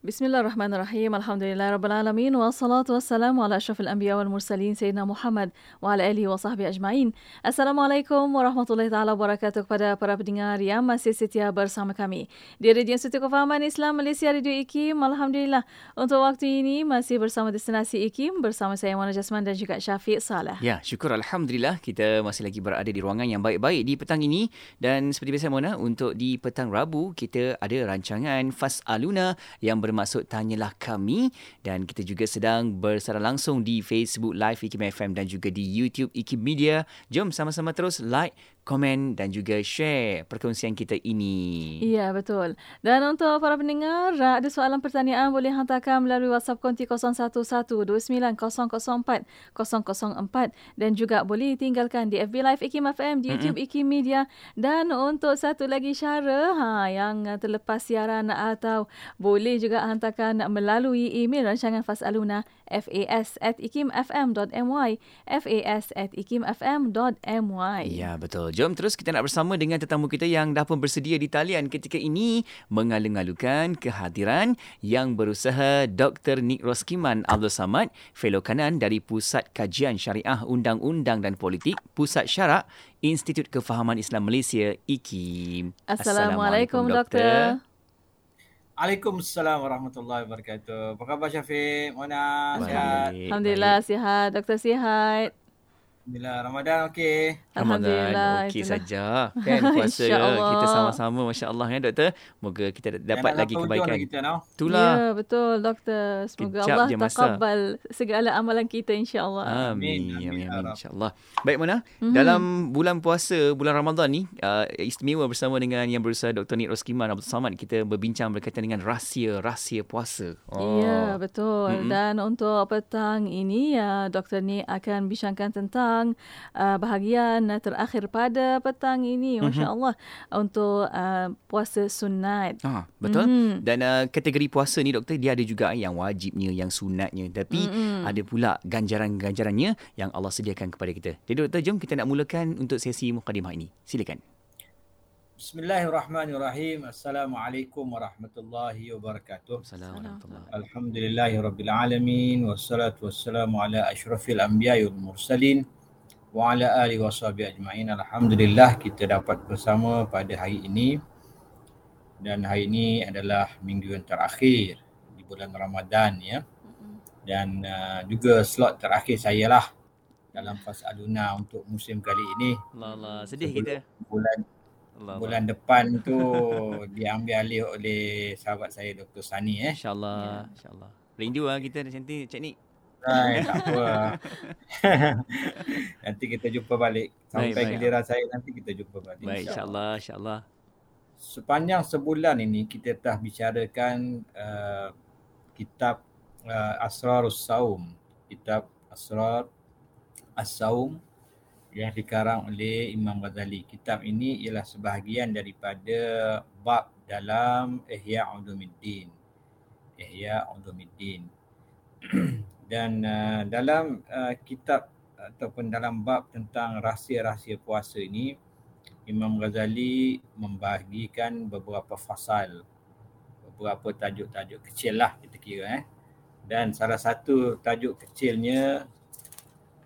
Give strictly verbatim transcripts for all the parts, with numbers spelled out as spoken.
Bismillahirrahmanirrahim. Alhamdulillah Rabbil Alamin. Wassalatu wassalamu ala ashrafil anbiya wal mursalin Sayyidina Muhammad wa ala alihi wa sahbihi ajma'in. Assalamualaikum warahmatullahi ta'ala wabarakatuh kepada para pendengar yang masih setia bersama kami di Radio Institut Kefahaman Islam Malaysia, Radio IKIM. Alhamdulillah, untuk waktu ini masih bersama Destinasi IKIM bersama saya Mona Jasman dan juga Syafiq Salah. Ya, syukur Alhamdulillah kita masih lagi berada di ruangan yang baik-baik di petang ini. Dan seperti biasa Mona, untuk di petang Rabu kita ada rancangan FAS'ALUUNA yang ber- bermaksud tanyalah kami, dan kita juga sedang bersiaran langsung di Facebook Live Ikim F M dan juga di YouTube Ikim Media. Jom sama-sama terus like, komen dan juga share perkongsian kita ini. Ya, betul. Dan untuk para pendengar, ada soalan pertanyaan boleh hantarkan melalui WhatsApp konti kosong satu satu dua sembilan kosong kosong empat kosong kosong empat dan juga boleh tinggalkan di F B Live Ikim F M, di YouTube mm-hmm. Ikim Media. Dan untuk satu lagi syara ha, yang terlepas siaran atau boleh juga hantarkan melalui email rancangan FAS'ALUUNA fas at ikimfm dot my fas at ikimfm dot my. Ya, betul. Jom terus kita nak bersama dengan tetamu kita yang dah pun bersedia di talian ketika ini, mengalu-alukan kehadiran yang berusaha Doktor Nik Roskiman Abdul Samad, Fellow Kanan dari Pusat Kajian Syariah Undang-Undang dan Politik, Pusat Syarak, Institut Kefahaman Islam Malaysia, IKIM. Assalamualaikum, Assalamualaikum Doktor. Doktor. Waalaikumsalam warahmatullahi wabarakatuh. Apa khabar Syafiq? Mona, sihat? Alhamdulillah, sihat. Doktor sihat? Alhamdulillah, Ramadan okey. Alhamdulillah, okey saja. Kan puasa kita sama-sama, masya-Allah kan Doktor. Moga kita dapat lagi kebaikan. Kita, no? Itulah. Ya, betul Doktor. Semoga Kejap Allah taqabbal segala amalan kita insya-Allah. Amin. Amin, amin, amin insya-Allah. Baik Mona, mm-hmm. dalam bulan puasa, bulan Ramadan ni, uh, istimewa bersama dengan yang berusaha Doktor Nik Roskiman Abdul Samad, kita berbincang berkaitan dengan rahsia-rahsia puasa. Oh. Ya, betul. Mm-hmm. Dan untuk petang ini, uh, Doktor Nik akan bincangkan tentang Uh, bahagian terakhir pada petang ini, Masya Allah, mm-hmm. untuk uh, puasa sunat. Ah, betul. Mm-hmm. Dan uh, kategori puasa ni Doktor, dia ada juga yang wajibnya, yang sunatnya. Tapi mm-hmm. ada pula ganjaran-ganjarannya yang Allah sediakan kepada kita. Jadi Doktor, jom kita nak mulakan untuk sesi mukadimah ini. Silakan. Bismillahirrahmanirrahim. Assalamualaikum warahmatullahi wabarakatuh. Assalamualaikum. Alhamdulillahirabbil alamin wassalatu wassalamu ala asyrafil anbiya'i wal mursalin wa ala alihi washabihi ajmain. Alhamdulillah kita dapat bersama pada hari ini, dan hari ini adalah minggu yang terakhir di bulan Ramadan ya. Dan uh, juga slot terakhir saya lah dalam FAS'ALUUNA untuk musim kali ini. Allah Allah, sedih kita. Bulan Allah bulan Allah. Depan tu diambil alih oleh sahabat saya Doktor Sani eh. Insya-Allah, ya. Insya-Allah. Rindu ah kita nanti Cik Nik. Baik, tak apa. Nanti kita jumpa balik. Sampai giliran saya nanti kita jumpa balik. Baik, insya-Allah, insya-Allah. Sepanjang sebulan ini kita telah bicarakan uh, kitab uh, Asrar As-Saum, kitab Asrar As-Saum yang dikarang oleh Imam Ghazali. Kitab ini ialah sebahagian daripada bab dalam Ihya Ulumuddin. Ihya Ulumuddin. Dan uh, dalam uh, kitab ataupun dalam bab tentang rahsia-rahsia puasa ini, Imam Ghazali membahagikan beberapa fasal, beberapa tajuk-tajuk kecil lah kita kira eh. Dan salah satu tajuk kecilnya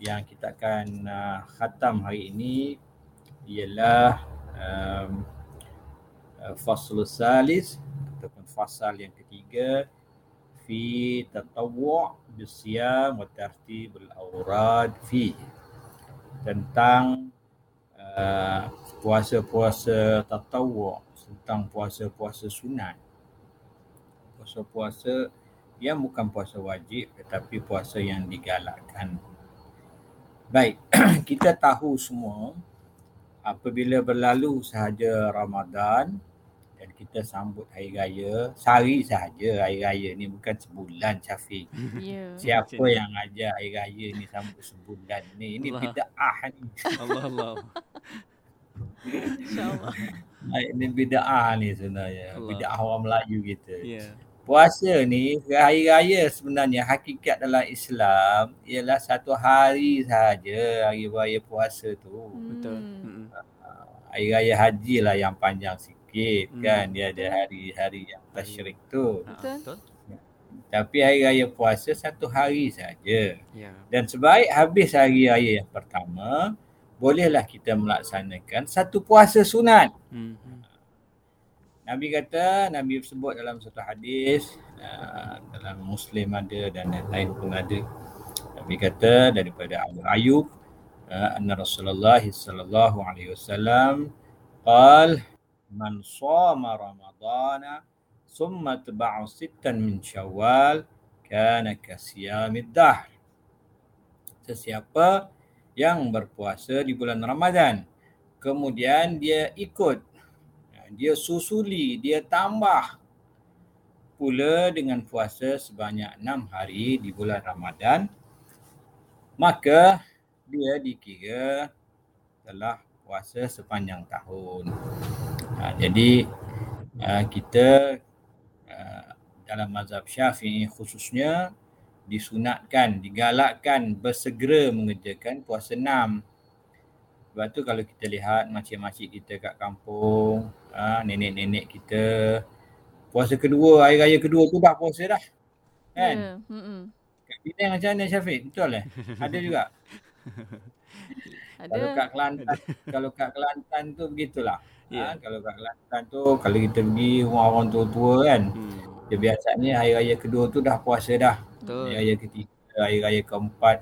yang kita akan uh, khatam hari ini ialah um, uh, faslul salis ataupun fasal yang ketiga fi tatawwu' bisiyam wa tartibul awrad fi, tentang uh, puasa-puasa tatawwu', tentang puasa-puasa sunat, puasa-puasa yang bukan puasa wajib tetapi puasa yang digalakkan. Baik, kita tahu semua apabila berlalu sahaja Ramadan dan kita sambut Hari Raya, sehari sahaja Hari Raya ni, bukan sebulan Syafiq. Yeah. Siapa Cik. yang ajar Hari Raya ni sambut sebulan ni, ini bida'ah ni. Allah Allah. InsyaAllah. Ini bida'ah ni sebenarnya, bida'ah orang Melayu kita. Yeah. Puasa ni, Hari Raya sebenarnya hakikat dalam Islam ialah satu hari sahaja Hari Raya puasa tu. Betul. Hmm. Hari Raya Haji lah yang panjang sikit hmm. kan. Dia ada hari-hari yang tasyrik tu. Betul. Tapi hari raya puasa satu hari saja. Ya. Dan sebaik habis hari raya yang pertama, bolehlah kita melaksanakan satu puasa sunat. Hmm. Nabi kata, Nabi sebut dalam satu hadis, uh, dalam Muslim ada dan lain-lain pun ada. Nabi kata daripada Abu Ayyub, uh, anna Rasulullah sallallahu alaihi wasallam qala man shoma ramadana summa taba'a sittan min syawal kana kasyamid dahr. Sesiapa yang berpuasa di bulan Ramadan kemudian dia ikut, dia susuli, dia tambah pula dengan puasa sebanyak enam hari di bulan Ramadan, maka dia dikira telah puasa sepanjang tahun. Ha, jadi ha, kita ha, dalam mazhab Syafi'i khususnya disunatkan, digalakkan bersegera mengerjakan puasa enam. Sebab tu kalau kita lihat makcik-makcik kita kat kampung, ha, nenek-nenek kita, puasa kedua, hari raya kedua tu dah puasa dah. Kan? Yeah. Kat Penang macam mana Syafiq? Betul eh? Ada juga? Ada. Kalau kat Kelantan, kalau kat Kelantan tu begitulah. Yeah. Ha, kalau kat Kelantan tu, kalau kita pergi rumah orang tua-tua kan, hmm. dia biasanya hari raya kedua tu dah puasa dah. Betul. Hari raya ketiga, hari raya keempat.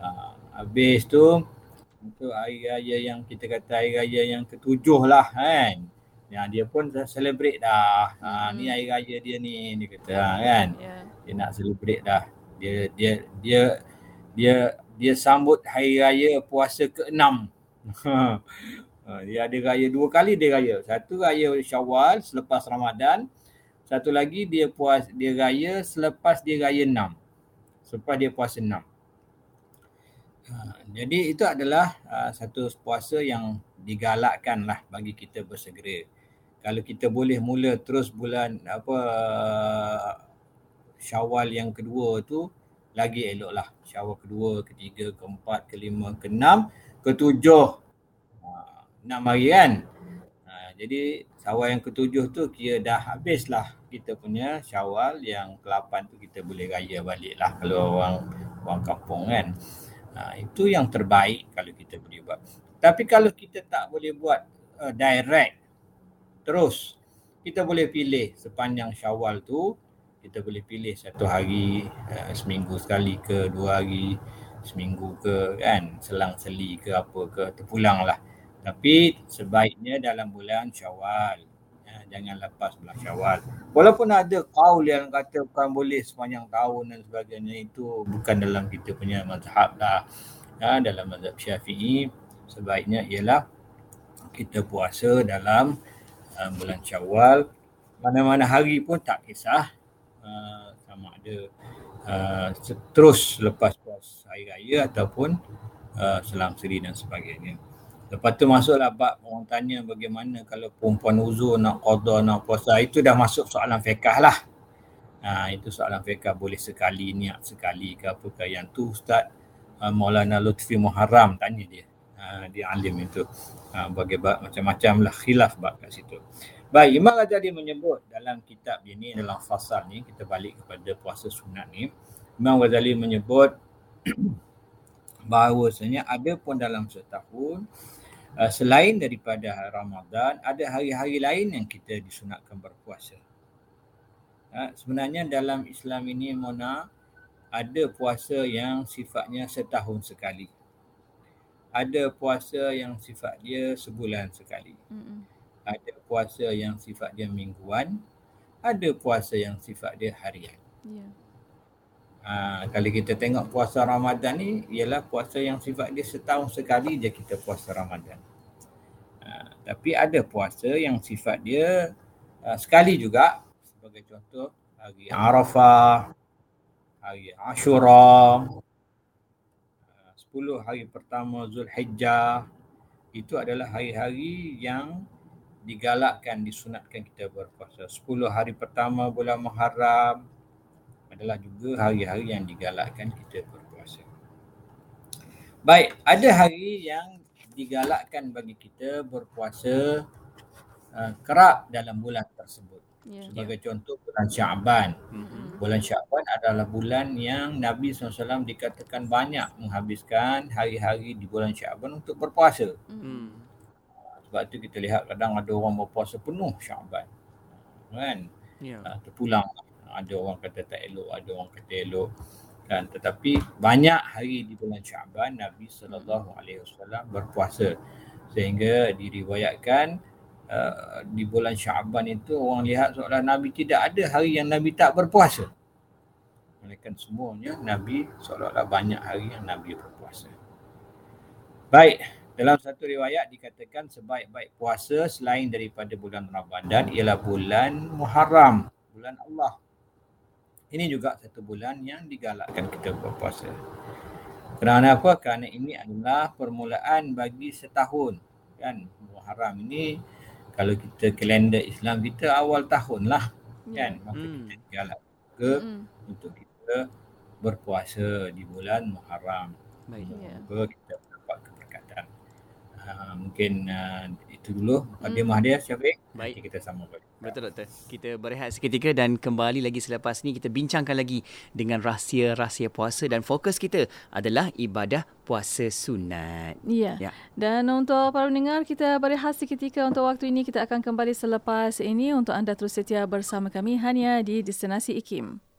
Ha, habis tu, untuk hari raya yang kita kata hari raya yang ketujuh lah kan. Ya, dia pun dah celebrate dah. Ha, hmm. Ni hari raya dia ni, dia kata kan. Yeah. Dia nak celebrate dah. Dia dia dia dia dia sambut hari raya puasa keenam. Dia ada raya dua kali dia raya. Satu raya Syawal selepas Ramadan. Satu lagi dia puas dia raya selepas dia raya enam. Selepas dia puasa enam. Ha, jadi itu adalah uh, satu puasa yang digalakkan lah bagi kita bersegera. Kalau kita boleh mula terus bulan apa uh, Syawal yang kedua tu lagi elok lah. Syawal kedua, ketiga, keempat, kelima, keenam, ketujuh. Uh, enam hari kan? Uh, jadi Syawal yang ketujuh tu kira dah habis lah kita punya Syawal. Yang kelapan tu kita boleh raya balik lah kalau orang, orang kampung kan. Ha, itu yang terbaik kalau kita boleh buat. Tapi kalau kita tak boleh buat uh, direct terus, kita boleh pilih sepanjang Syawal tu. Kita boleh pilih satu hari, uh, seminggu sekali ke, dua hari seminggu ke kan, selang-seli ke apa ke, terpulang lah. Tapi sebaiknya dalam bulan Syawal, ya, jangan lepas bulan Syawal. Walaupun ada kaul yang kata bukan boleh sepanjang tahun dan sebagainya, itu bukan dalam kita punya mazhab lah. Ha, dalam mazhab Syafi'i sebaiknya ialah kita puasa dalam uh, bulan Syawal. Mana-mana hari pun tak kisah. Uh, sama ada uh, terus lepas puasa hari raya ataupun uh, selang-seli dan sebagainya. Lepas tu masuklah bab orang tanya bagaimana kalau perempuan uzur nak qada, nak puasa. Itu dah masuk soalan fiqah lah. Ha, itu soalan fiqah, boleh sekali, niat sekali ke apakah. Yang tu Ustaz uh, Maulana Lutfi Muharram tanya dia. Uh, dia alim itu. Uh, bagi bab macam-macam lah, khilaf bab kat situ. Baik, Imam Ghazali menyebut dalam kitab ini, dalam fasal ni, kita balik kepada puasa sunat ni. Imam Ghazali menyebut bahawasanya ada pun dalam setahun, Uh, selain daripada Ramadan, ada hari-hari lain yang kita disunatkan berpuasa. Uh, sebenarnya dalam Islam ini, Mona, ada puasa yang sifatnya setahun sekali. Ada puasa yang sifat dia sebulan sekali. Mm-hmm. Ada puasa yang sifat dia mingguan. Ada puasa yang sifat dia harian. Yeah. Ha, kalau kita tengok puasa Ramadan ni ialah puasa yang sifat dia setahun sekali je kita puasa Ramadan. Ha, tapi ada puasa yang sifat dia uh, sekali juga. Sebagai contoh, hari Arafah, hari Ashura, uh, sepuluh hari pertama Zulhijjah. Itu adalah hari-hari yang digalakkan, disunatkan kita berpuasa. Sepuluh hari pertama bulan Muharram adalah juga hari-hari yang digalakkan kita berpuasa. Baik, ada hari yang digalakkan bagi kita berpuasa uh, kerap dalam bulan tersebut. Yeah. Sebagai contoh bulan Syaban. Mm-hmm. Bulan Syaban adalah bulan yang Nabi sallallahu alaihi wasallam dikatakan banyak menghabiskan hari-hari di bulan Syaban untuk berpuasa. Mm-hmm. Sebab tu kita lihat kadang ada orang berpuasa penuh Syaban. Kan? Yeah. Ha, terpulang. Ada orang kata tak elok, ada orang kata elok. Dan tetapi banyak hari di bulan Syaban Nabi sallallahu alaihi wasallam berpuasa. Sehingga diriwayatkan Uh, di bulan Syaban itu orang lihat seolah Nabi tidak ada hari yang Nabi tak berpuasa. Melainkan semuanya Nabi seolah-olah banyak hari yang Nabi berpuasa. Baik, dalam satu riwayat dikatakan sebaik-baik puasa selain daripada bulan Ramadan ialah bulan Muharram, bulan Allah. Ini juga satu bulan yang digalakkan kita berpuasa. Kerana apa? Kerana ini adalah permulaan bagi setahun. Kan, Muharram ini kalau kita kalender Islam kita awal tahun lah, kan, maka mm. kita digalak ke mm. untuk kita berpuasa di bulan Muharram. Baik, yeah. Kita dapat keberkatan. Uh, mungkin uh, itu dulu khidmah mm. dia Syafiq. Baik. Nanti kita sama balik. Betul doktor. Kita berehat seketika dan kembali lagi selepas ni kita bincangkan lagi dengan rahsia-rahsia puasa dan fokus kita adalah ibadah puasa sunat. Ya. ya. Dan untuk para pendengar, kita berehat seketika untuk waktu ini. Kita akan kembali selepas ini untuk anda terus setia bersama kami hanya di Destinasi IKIM.